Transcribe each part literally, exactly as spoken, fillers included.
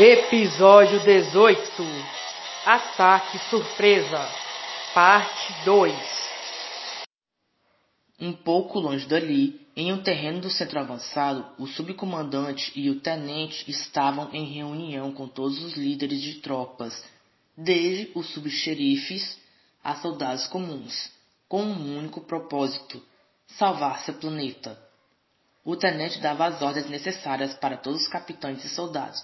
Episódio dezoito, Ataque Surpresa, Parte dois. Um pouco longe dali, em um terreno do Centro Avançado, o subcomandante e o tenente estavam em reunião com todos os líderes de tropas, desde os subxerifes a soldados comuns, com um único propósito: salvar seu planeta. O tenente dava as ordens necessárias para todos os capitães e soldados,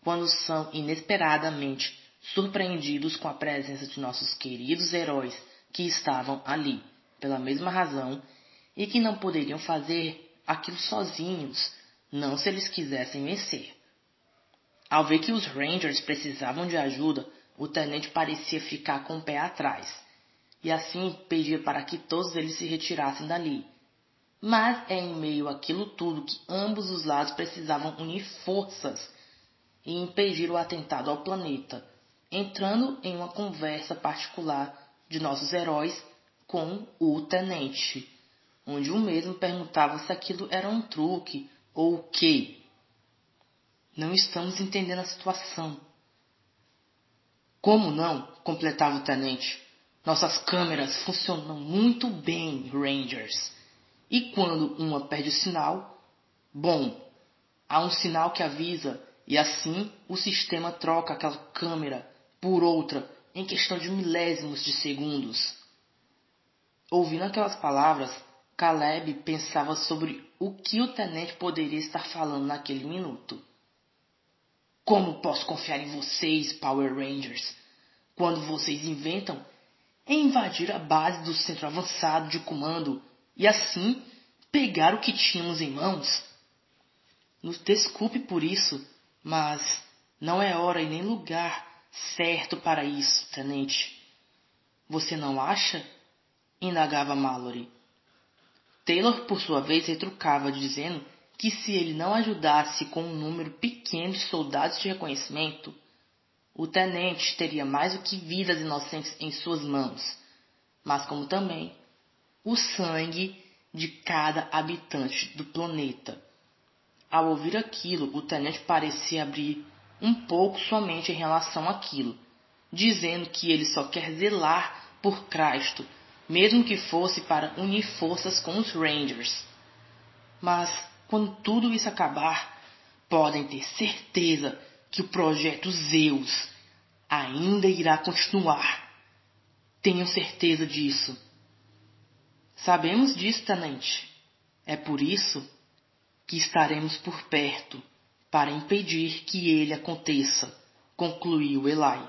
quando são inesperadamente surpreendidos com a presença de nossos queridos heróis que estavam ali, pela mesma razão, e que não poderiam fazer aquilo sozinhos, não se eles quisessem vencer. Ao ver que os Rangers precisavam de ajuda, o tenente parecia ficar com o pé atrás, e assim pedia para que todos eles se retirassem dali. Mas é em meio àquilo tudo que ambos os lados precisavam unir forças e impedir o atentado ao planeta, entrando em uma conversa particular de nossos heróis com o tenente, onde o mesmo perguntava se aquilo era um truque ou o quê. Não estamos entendendo a situação. Como não? Completava o tenente. Nossas câmeras funcionam muito bem, Rangers. E quando uma perde o sinal, bom, há um sinal que avisa, e assim o sistema troca aquela câmera por outra em questão de milésimos de segundos. Ouvindo aquelas palavras, Caleb pensava sobre o que o tenente poderia estar falando naquele minuto. Como posso confiar em vocês, Power Rangers, quando vocês inventam invadir a base do Centro Avançado de Comando e assim pegar o que tínhamos em mãos? Nos desculpe por isso, mas não é hora e nem lugar certo para isso, tenente. Você não acha? Indagava Mallory. Taylor, por sua vez, retrucava, dizendo que se ele não ajudasse com um número pequeno de soldados de reconhecimento, o tenente teria mais do que vidas inocentes em suas mãos, mas como também o sangue de cada habitante do planeta. Ao ouvir aquilo, o tenente parecia abrir um pouco sua mente em relação àquilo, dizendo que ele só quer zelar por Crasto, mesmo que fosse para unir forças com os Rangers. Mas, quando tudo isso acabar, podem ter certeza que o projeto Zeus ainda irá continuar. Tenham certeza disso. Sabemos disso, tenente. É por isso que estaremos por perto para impedir que ele aconteça, concluiu Eli.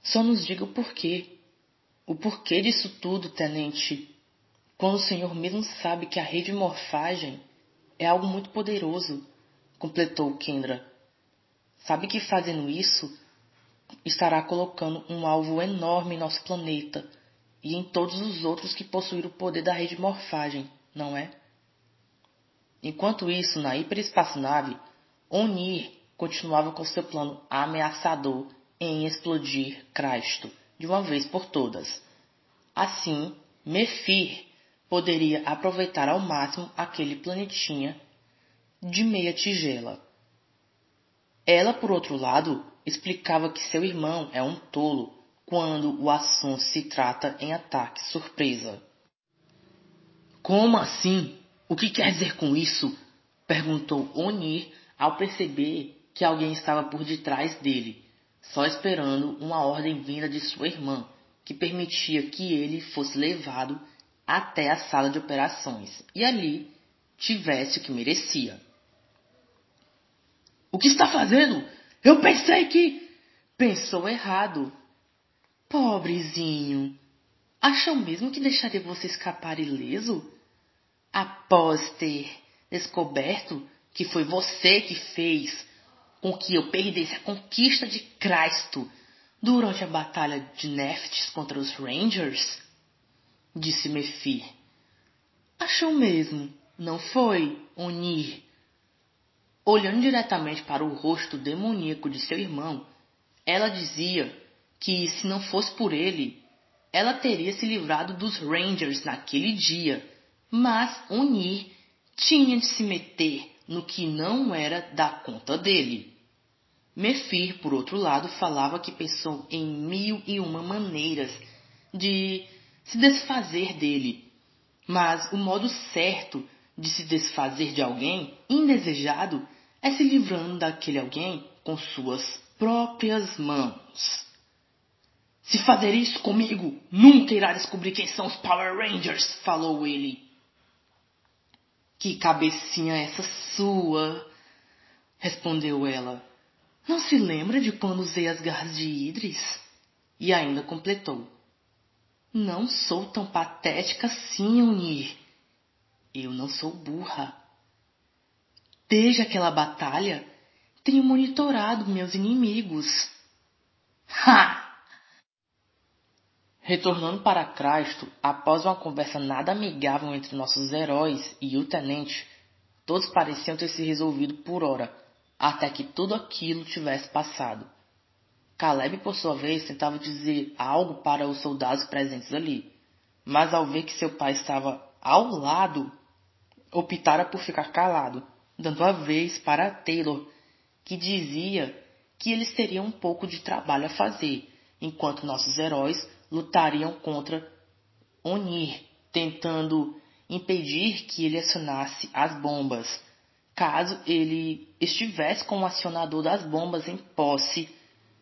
Só nos diga o porquê. O porquê disso tudo, tenente, quando o senhor mesmo sabe que a rede morfagem é algo muito poderoso, completou Kendra. Sabe que fazendo isso, estará colocando um alvo enorme em nosso planeta e em todos os outros que possuíram o poder da rede morfagem, não é? Enquanto isso, na hiperespaçonave, Onir continuava com seu plano ameaçador em explodir Crasto de uma vez por todas. Assim, Mephir poderia aproveitar ao máximo aquele planetinha de meia tigela. Ela, por outro lado, explicava que seu irmão é um tolo quando o assunto se trata em ataque surpresa. Como assim? O que quer dizer com isso? Perguntou Onir ao perceber que alguém estava por detrás dele, só esperando uma ordem vinda de sua irmã, que permitia que ele fosse levado até a sala de operações e ali tivesse o que merecia. O que está fazendo? Eu pensei que... Pensou errado. Pobrezinho, acham mesmo que deixaria você escapar ileso? Após ter descoberto que foi você que fez com que eu perdesse a conquista de Cristo durante a batalha de Néftis contra os Rangers? Disse Mephir. Acham mesmo, não foi, Onir? Olhando diretamente para o rosto demoníaco de seu irmão, ela dizia que, se não fosse por ele, ela teria se livrado dos Rangers naquele dia, mas Onir tinha de se meter no que não era da conta dele. Mephir, por outro lado, falava que pensou em mil e uma maneiras de se desfazer dele, mas o modo certo de se desfazer de alguém indesejado é se livrando daquele alguém com suas próprias mãos. Se fazer isso comigo, nunca irá descobrir quem são os Power Rangers, falou ele. Que cabecinha essa sua, respondeu ela. Não se lembra de quando usei as garras de Idris? E ainda completou. Não sou tão patética assim, Onir. Eu não sou burra. Desde aquela batalha, tenho monitorado meus inimigos. Ha! Retornando para Crasto, após uma conversa nada amigável entre nossos heróis e o tenente, todos pareciam ter se resolvido por hora, até que tudo aquilo tivesse passado. Caleb, por sua vez, tentava dizer algo para os soldados presentes ali, mas ao ver que seu pai estava ao lado, optara por ficar calado, dando a vez para Taylor, que dizia que eles teriam um pouco de trabalho a fazer, enquanto nossos heróis lutariam contra Onir, tentando impedir que ele acionasse as bombas, caso ele estivesse com o acionador das bombas em posse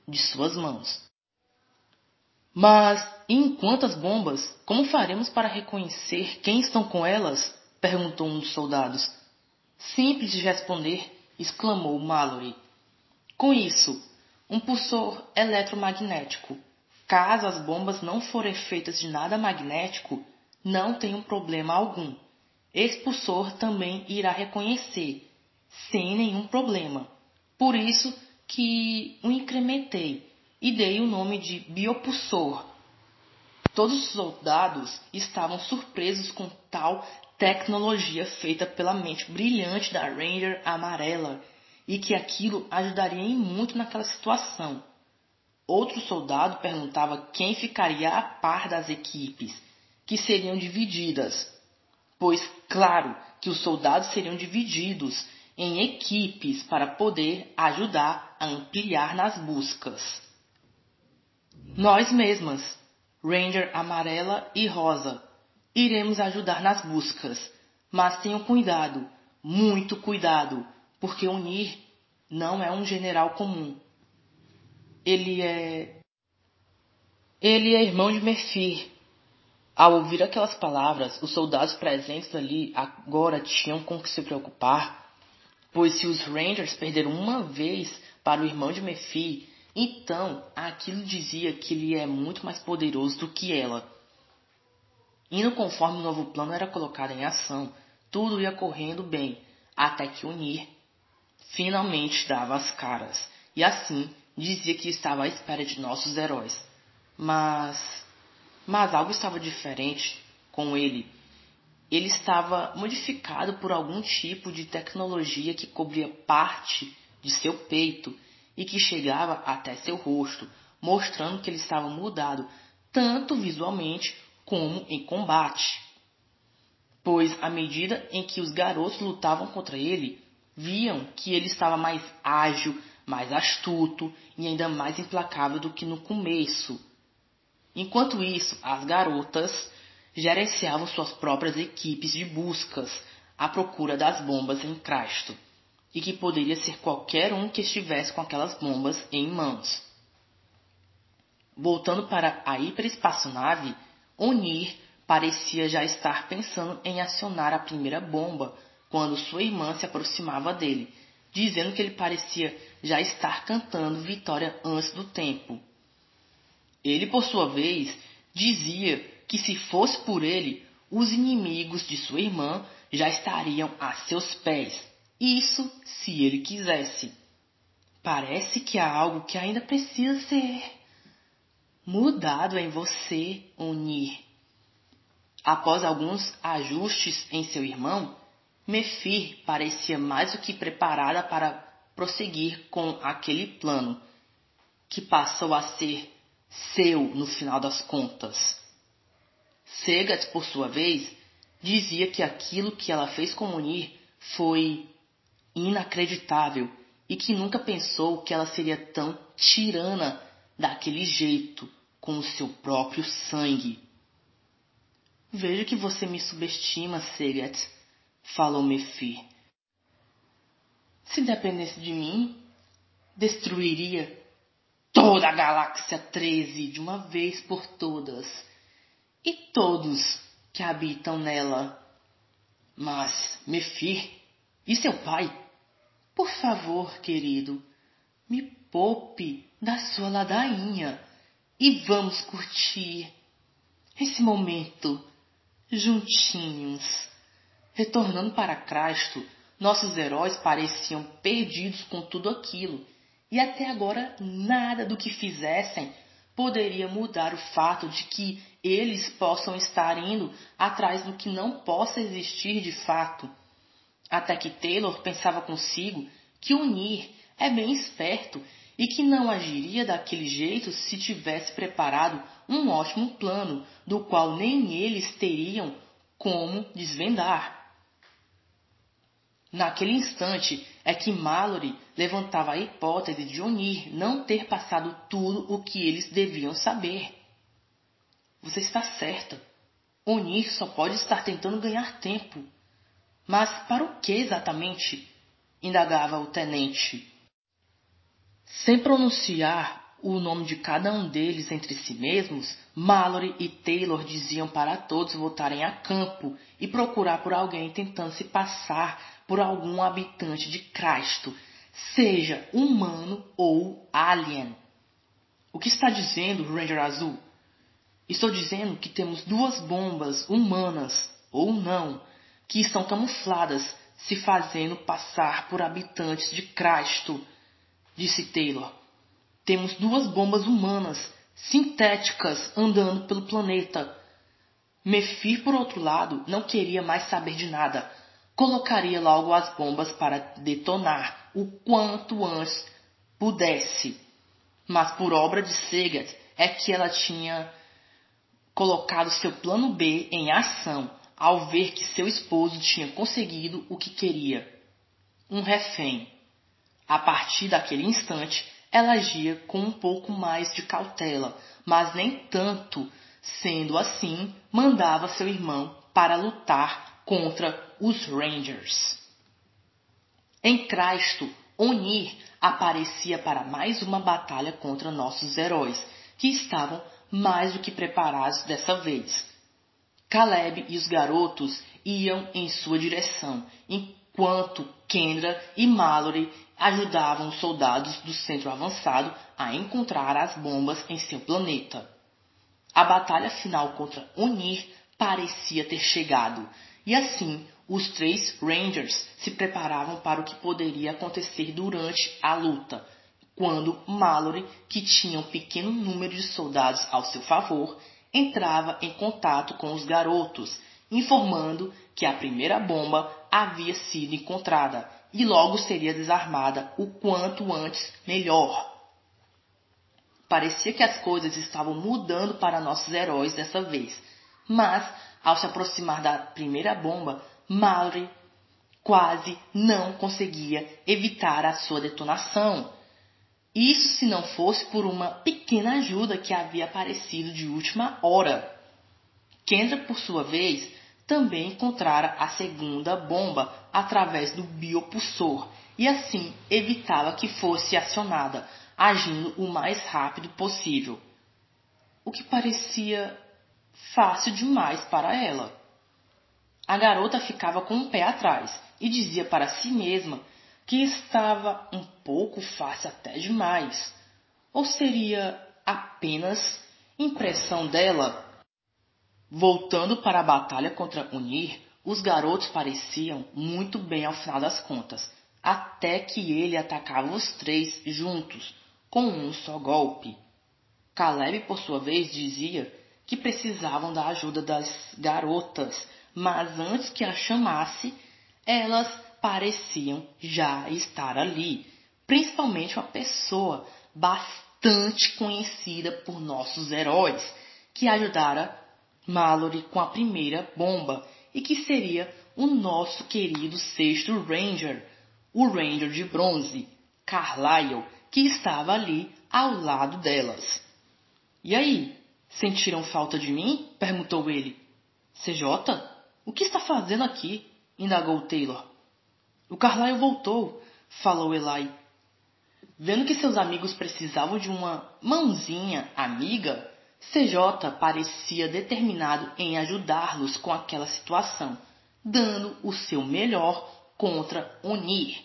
de suas mãos. Mas, enquanto as bombas, como faremos para reconhecer quem estão com elas? Perguntou um dos soldados. Simples de responder, exclamou Mallory. Com isso, um pulsor eletromagnético. Caso as bombas não forem feitas de nada magnético, não tem um problema algum. Esse pulsor também irá reconhecer, sem nenhum problema. Por isso que o incrementei e dei o nome de biopulsor. Todos os soldados estavam surpresos com tal tecnologia feita pela mente brilhante da Ranger amarela e que aquilo ajudaria em muito naquela situação. Outro soldado perguntava quem ficaria a par das equipes, que seriam divididas, pois claro que os soldados seriam divididos em equipes para poder ajudar a ampliar nas buscas. Nós mesmas, Ranger amarela e rosa, iremos ajudar nas buscas, mas tenham cuidado, muito cuidado, porque Onir não é um general comum. Ele é... Ele é irmão de Mephir. Ao ouvir aquelas palavras, os soldados presentes ali agora tinham com que se preocupar, pois se os Rangers perderam uma vez para o irmão de Mephir, então aquilo dizia que ele é muito mais poderoso do que ela. Indo conforme o novo plano era colocado em ação, tudo ia correndo bem, até que Onir finalmente dava as caras, e assim dizia que estava à espera de nossos heróis. Mas... mas algo estava diferente com ele. Ele estava modificado por algum tipo de tecnologia que cobria parte de seu peito e que chegava até seu rosto, mostrando que ele estava mudado, tanto visualmente como em combate. Pois, à medida em que os garotos lutavam contra ele, viam que ele estava mais ágil, mais astuto e ainda mais implacável do que no começo. Enquanto isso, as garotas gerenciavam suas próprias equipes de buscas à procura das bombas em Crasto, e que poderia ser qualquer um que estivesse com aquelas bombas em mãos. Voltando para a hiperespaçonave, Onir parecia já estar pensando em acionar a primeira bomba quando sua irmã se aproximava dele, dizendo que ele parecia já estar cantando vitória antes do tempo. Ele, por sua vez, dizia que se fosse por ele, os inimigos de sua irmã já estariam a seus pés. Isso se ele quisesse. Parece que há algo que ainda precisa ser mudado em você, Onir. Após alguns ajustes em seu irmão, Mephir parecia mais do que preparada para prosseguir com aquele plano, que passou a ser seu no final das contas. Seget, por sua vez, dizia que aquilo que ela fez com Onir foi inacreditável e que nunca pensou que ela seria tão tirana daquele jeito, com o seu próprio sangue. — Vejo que você me subestima, Seget, falou Mephir. — Se dependesse de mim, destruiria toda a Galáxia treze de uma vez por todas, e todos que habitam nela. Mas Mephir e seu pai, por favor, querido, me poupe da sua ladainha e vamos curtir esse momento juntinhos. Retornando para Crasto, nossos heróis pareciam perdidos com tudo aquilo, e até agora nada do que fizessem poderia mudar o fato de que eles possam estar indo atrás do que não possa existir de fato. Até que Taylor pensava consigo que Onir é bem esperto e que não agiria daquele jeito se tivesse preparado um ótimo plano, do qual nem eles teriam como desvendar. Naquele instante é que Mallory levantava a hipótese de Onir não ter passado tudo o que eles deviam saber. — Você está certa. Onir só pode estar tentando ganhar tempo. — Mas para o que exatamente? — indagava o tenente. Sem pronunciar o nome de cada um deles entre si mesmos, Mallory e Taylor diziam para todos voltarem a campo e procurar por alguém tentando se passar por algum habitante de Crasto, seja humano ou alien. — O que está dizendo, Ranger Azul? — Estou dizendo que temos duas bombas humanas, ou não, que estão camufladas, se fazendo passar por habitantes de Crasto, disse Taylor. Temos duas bombas humanas, sintéticas, andando pelo planeta. Mephir, por outro lado, não queria mais saber de nada. Colocaria logo as bombas para detonar o quanto antes pudesse. Mas por obra de Seget é que ela tinha colocado seu plano B em ação, ao ver que seu esposo tinha conseguido o que queria. Um refém. A partir daquele instante, ela agia com um pouco mais de cautela, mas nem tanto. Sendo assim, mandava seu irmão para lutar contra os Rangers. Em Crasto, Onir aparecia para mais uma batalha contra nossos heróis, que estavam mais do que preparados dessa vez. Caleb e os garotos iam em sua direção, enquanto Kendra e Mallory ajudavam os soldados do Centro Avançado a encontrar as bombas em seu planeta. A batalha final contra Onir parecia ter chegado, e assim os três Rangers se preparavam para o que poderia acontecer durante a luta, quando Mallory, que tinha um pequeno número de soldados ao seu favor, entrava em contato com os garotos, informando que a primeira bomba havia sido encontrada e logo seria desarmada o quanto antes melhor. Parecia que as coisas estavam mudando para nossos heróis dessa vez, mas, ao se aproximar da primeira bomba, Mallory quase não conseguia evitar a sua detonação. Isso se não fosse por uma pequena ajuda que havia aparecido de última hora. Kendra, por sua vez, também encontrara a segunda bomba através do biopulsor e assim evitava que fosse acionada, agindo o mais rápido possível, o que parecia fácil demais para ela. A garota ficava com o pé atrás e dizia para si mesma que estava um pouco fácil até demais, ou seria apenas impressão dela? Voltando para a batalha contra Onir, os garotos pareciam muito bem ao final das contas, até que ele atacava os três juntos, com um só golpe. Caleb, por sua vez, dizia que precisavam da ajuda das garotas, mas antes que a chamasse, elas pareciam já estar ali, principalmente uma pessoa bastante conhecida por nossos heróis, que ajudara Mallory com a primeira bomba e que seria o nosso querido sexto Ranger, o Ranger de bronze, Carlyle, que estava ali ao lado delas. — E aí, sentiram falta de mim? — perguntou ele. — C J, o que está fazendo aqui? — indagou Taylor. — O Carlyle voltou — falou Eli. Vendo que seus amigos precisavam de uma mãozinha amiga, C J parecia determinado em ajudá-los com aquela situação, dando o seu melhor contra Onir.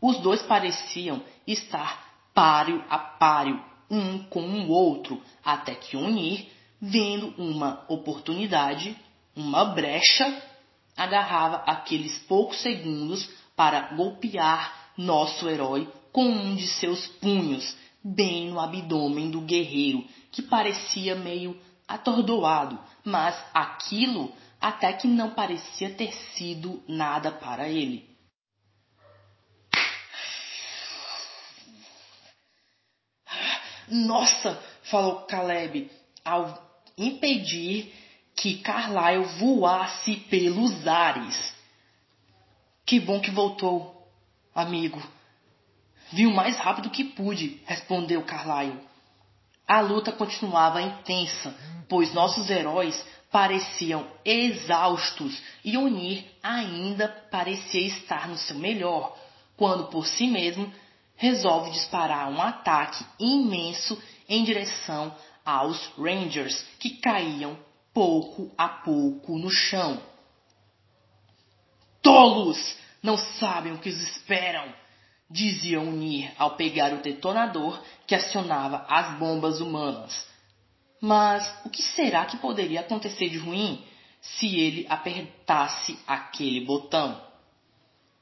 Os dois pareciam estar páreo a páreo, um com o outro, até que Onir, vendo uma oportunidade, uma brecha, agarrava aqueles poucos segundos para golpear nosso herói com um de seus punhos, bem no abdômen do guerreiro, que parecia meio atordoado, mas aquilo até que não parecia ter sido nada para ele. Nossa, falou Caleb, ao impedir que Carlyle voasse pelos ares. Que bom que voltou, amigo. Viu mais rápido que pude, respondeu Carlyle. A luta continuava intensa, pois nossos heróis pareciam exaustos e Onir ainda parecia estar no seu melhor, quando por si mesmo resolve disparar um ataque imenso em direção aos Rangers, que caíam pouco a pouco no chão. Tolos! Não sabem o que os esperam! Dizia Onir ao pegar o detonador que acionava as bombas humanas. Mas o que será que poderia acontecer de ruim se ele apertasse aquele botão?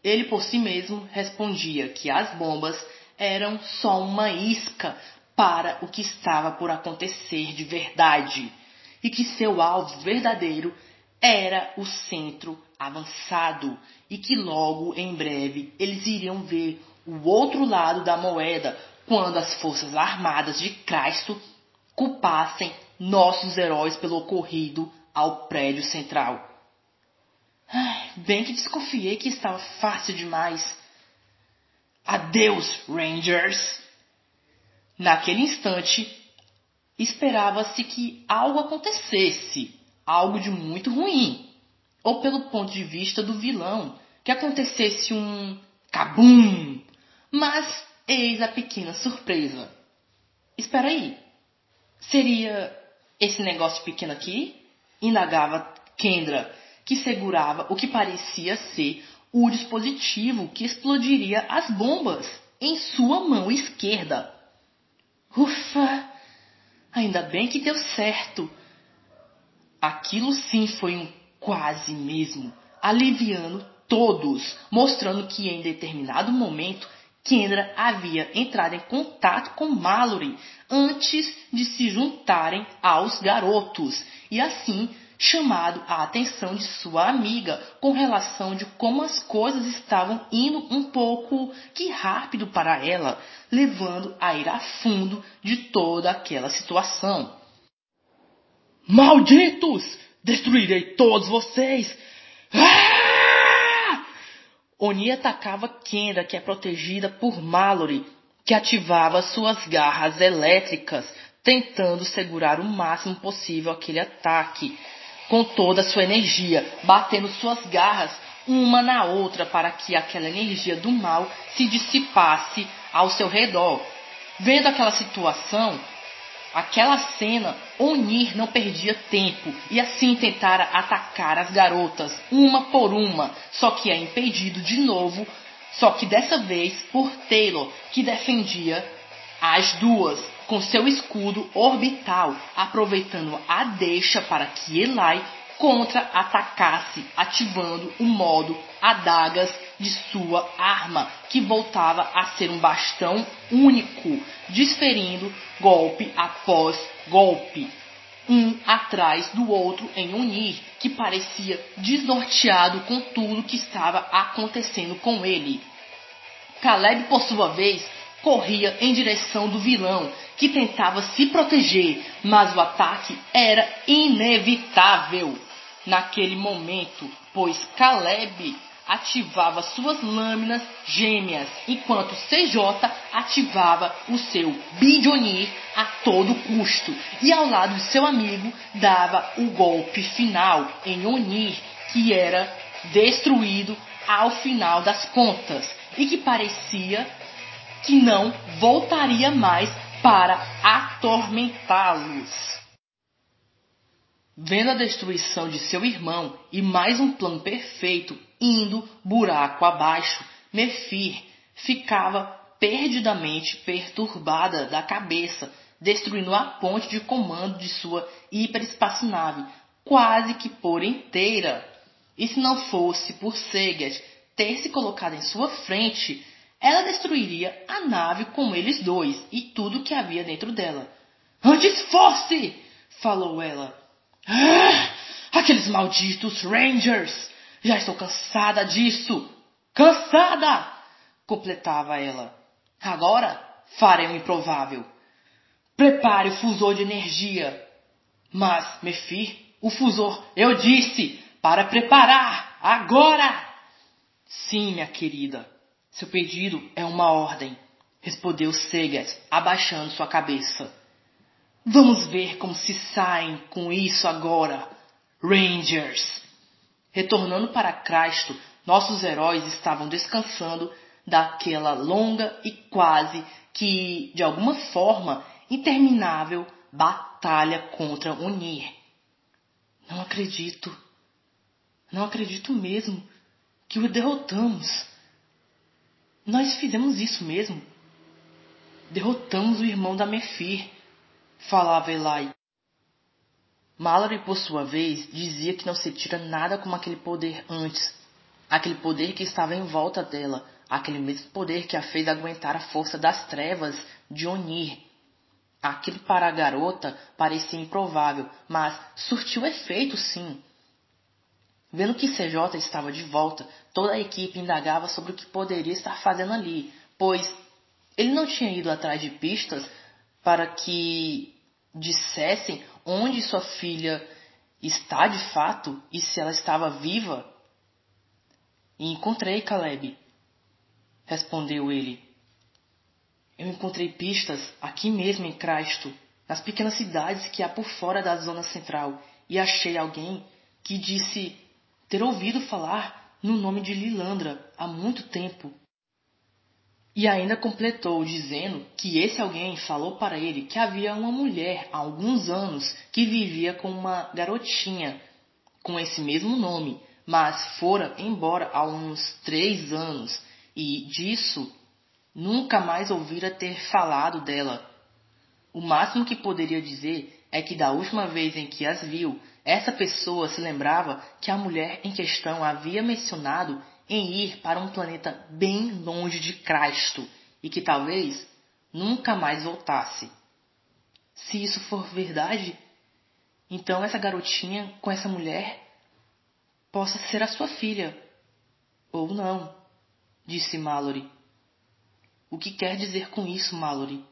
Ele por si mesmo respondia que as bombas eram só uma isca para o que estava por acontecer de verdade, e que seu alvo verdadeiro era o Centro Avançado, e que logo em breve eles iriam ver o outro lado da moeda quando as forças armadas de Crasto culpassem nossos heróis pelo ocorrido ao prédio central. Ai, bem que desconfiei que estava fácil demais. Adeus, Rangers! Naquele instante, esperava-se que algo acontecesse, algo de muito ruim, ou pelo ponto de vista do vilão, que acontecesse um cabum. Mas eis a pequena surpresa. Espera aí, seria esse negócio pequeno aqui? Indagava Kendra, que segurava o que parecia ser o dispositivo que explodiria as bombas em sua mão esquerda. Ufa! Ainda bem que deu certo. Aquilo sim foi um quase mesmo, aliviando todos, mostrando que em determinado momento Kendra havia entrado em contato com Mallory antes de se juntarem aos garotos e assim chamado a atenção de sua amiga com relação de como as coisas estavam indo um pouco que rápido para ela, levando a ir a fundo de toda aquela situação. Malditos! Destruirei todos vocês! Ah! Onir atacava Kendra, que é protegida por Mallory, que ativava suas garras elétricas, tentando segurar o máximo possível aquele ataque, com toda a sua energia, batendo suas garras uma na outra para que aquela energia do mal se dissipasse ao seu redor. Vendo aquela situação, aquela cena, Onir não perdia tempo e assim tentara atacar as garotas, uma por uma, só que é impedido de novo, só que dessa vez por Taylor, que defendia as duas com seu escudo orbital, aproveitando a deixa para que Eli contra-atacasse, ativando o modo adagas de sua arma, que voltava a ser um bastão único, desferindo golpe após golpe, um atrás do outro em Onir, que parecia desnorteado com tudo que estava acontecendo com ele. Caleb, por sua vez, corria em direção do vilão, que tentava se proteger, mas o ataque era inevitável naquele momento, pois Caleb ativava suas lâminas gêmeas, enquanto C J ativava o seu bidonir a todo custo e, ao lado de seu amigo, dava o golpe final em Onir, que era destruído ao final das contas e que parecia que não voltaria mais para atormentá-los. Vendo a destruição de seu irmão e mais um plano perfeito indo buraco abaixo, Mephir ficava perdidamente perturbada da cabeça, destruindo a ponte de comando de sua hiperespaçonave quase que por inteira. E se não fosse por Seget ter se colocado em sua frente, ela destruiria a nave com eles dois e tudo que havia dentro dela. Antes fosse! Falou ela. Ah, aqueles malditos Rangers! Já estou cansada disso! Cansada! Completava ela. Agora farei o improvável. Prepare o fusor de energia. Mas, Mephir, o fusor, eu disse, para preparar, agora! Sim, minha querida. Seu pedido é uma ordem, respondeu Seget, abaixando sua cabeça. Vamos ver como se saem com isso agora, Rangers! Retornando para Crasto, nossos heróis estavam descansando daquela longa e quase que, de alguma forma, interminável batalha contra Onir. Não acredito, não acredito mesmo que o derrotamos. Nós fizemos isso mesmo. Derrotamos o irmão da Mephir, falava Eli. Mallory, por sua vez, dizia que não se tira nada como aquele poder antes. Aquele poder que estava em volta dela. Aquele mesmo poder que a fez aguentar a força das trevas de Onir. Aquilo para a garota parecia improvável, mas surtiu efeito, sim. Vendo que C J estava de volta, toda a equipe indagava sobre o que poderia estar fazendo ali, pois ele não tinha ido atrás de pistas para que dissessem onde sua filha está de fato e se ela estava viva. E encontrei Caleb, respondeu ele. Eu encontrei pistas aqui mesmo em Crasto, nas pequenas cidades que há por fora da zona central, e achei alguém que disse ter ouvido falar no nome de Lilandra há muito tempo. E ainda completou dizendo que esse alguém falou para ele que havia uma mulher há alguns anos que vivia com uma garotinha com esse mesmo nome, mas fora embora há uns três anos e disso nunca mais ouvira ter falado dela. O máximo que poderia dizer é que da última vez em que as viu, essa pessoa se lembrava que a mulher em questão havia mencionado em ir para um planeta bem longe de Crasto e que talvez nunca mais voltasse. Se isso for verdade, então essa garotinha com essa mulher possa ser a sua filha. Ou não, disse Mallory. O que quer dizer com isso, Mallory?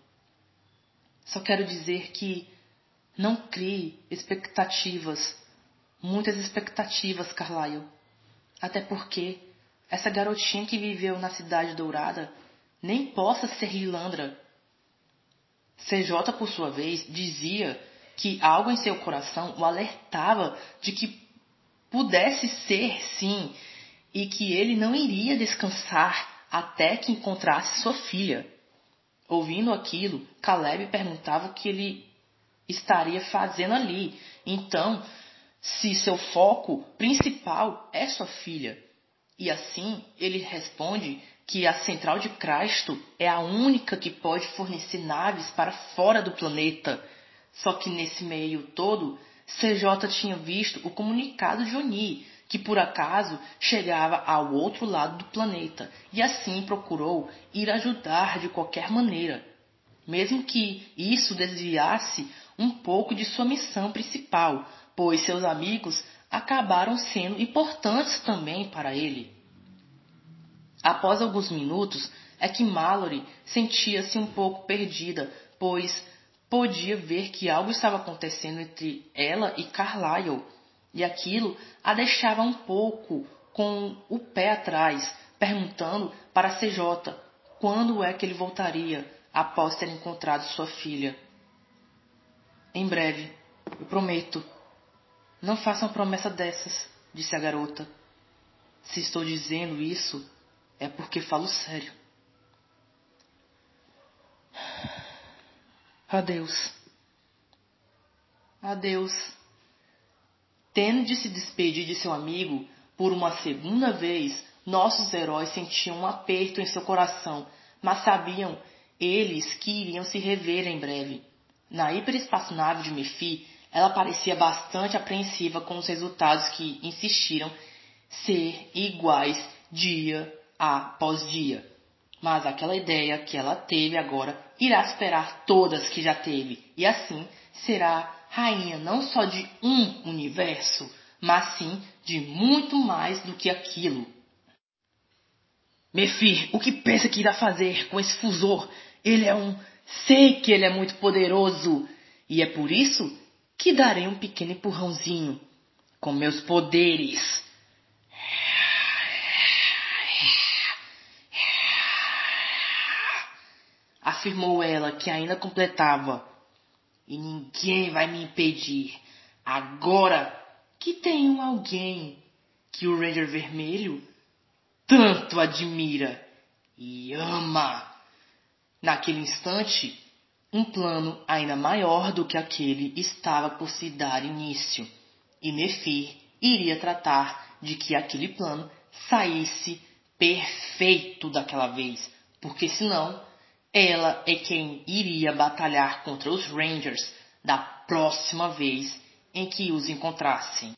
Só quero dizer que não crie expectativas, muitas expectativas, Carlyle. Até porque essa garotinha que viveu na Cidade Dourada nem possa ser Lilandra. C J, por sua vez, dizia que algo em seu coração o alertava de que pudesse ser, sim, e que ele não iria descansar até que encontrasse sua filha. Ouvindo aquilo, Caleb perguntava o que ele estaria fazendo ali. Então, se seu foco principal é sua filha. E assim ele responde que a central de Crasto é a única que pode fornecer naves para fora do planeta. Só que nesse meio todo, C J tinha visto o comunicado de Onir, que por acaso chegava ao outro lado do planeta, e assim procurou ir ajudar de qualquer maneira, mesmo que isso desviasse um pouco de sua missão principal, pois seus amigos acabaram sendo importantes também para ele. Após alguns minutos, é que Mallory sentia-se um pouco perdida, pois podia ver que algo estava acontecendo entre ela e Carlyle, e aquilo a deixava um pouco com o pé atrás, perguntando para C J quando é que ele voltaria após ter encontrado sua filha. Em breve, eu prometo. Não faça uma promessa dessas, disse a garota. Se estou dizendo isso, é porque falo sério. Adeus. Adeus. Tendo de se despedir de seu amigo, por uma segunda vez, nossos heróis sentiam um aperto em seu coração, mas sabiam eles que iriam se rever em breve. Na hiperespaçonave de Mephir, ela parecia bastante apreensiva com os resultados que insistiram ser iguais dia após dia. Mas aquela ideia que ela teve agora irá superar todas que já teve, e assim será rainha não só de um universo, mas sim de muito mais do que aquilo. Mephir, o que pensa que irá fazer com esse fusor? Ele é um... Sei que ele é muito poderoso, e é por isso que darei um pequeno empurrãozinho com meus poderes. Afirmou ela, que ainda completava. E ninguém vai me impedir. Agora que tenho alguém que o Ranger Vermelho tanto admira e ama. Naquele instante, um plano ainda maior do que aquele estava por se dar início. E Mephir iria tratar de que aquele plano saísse perfeito daquela vez. Porque senão... ela é quem iria batalhar contra os Rangers da próxima vez em que os encontrassem.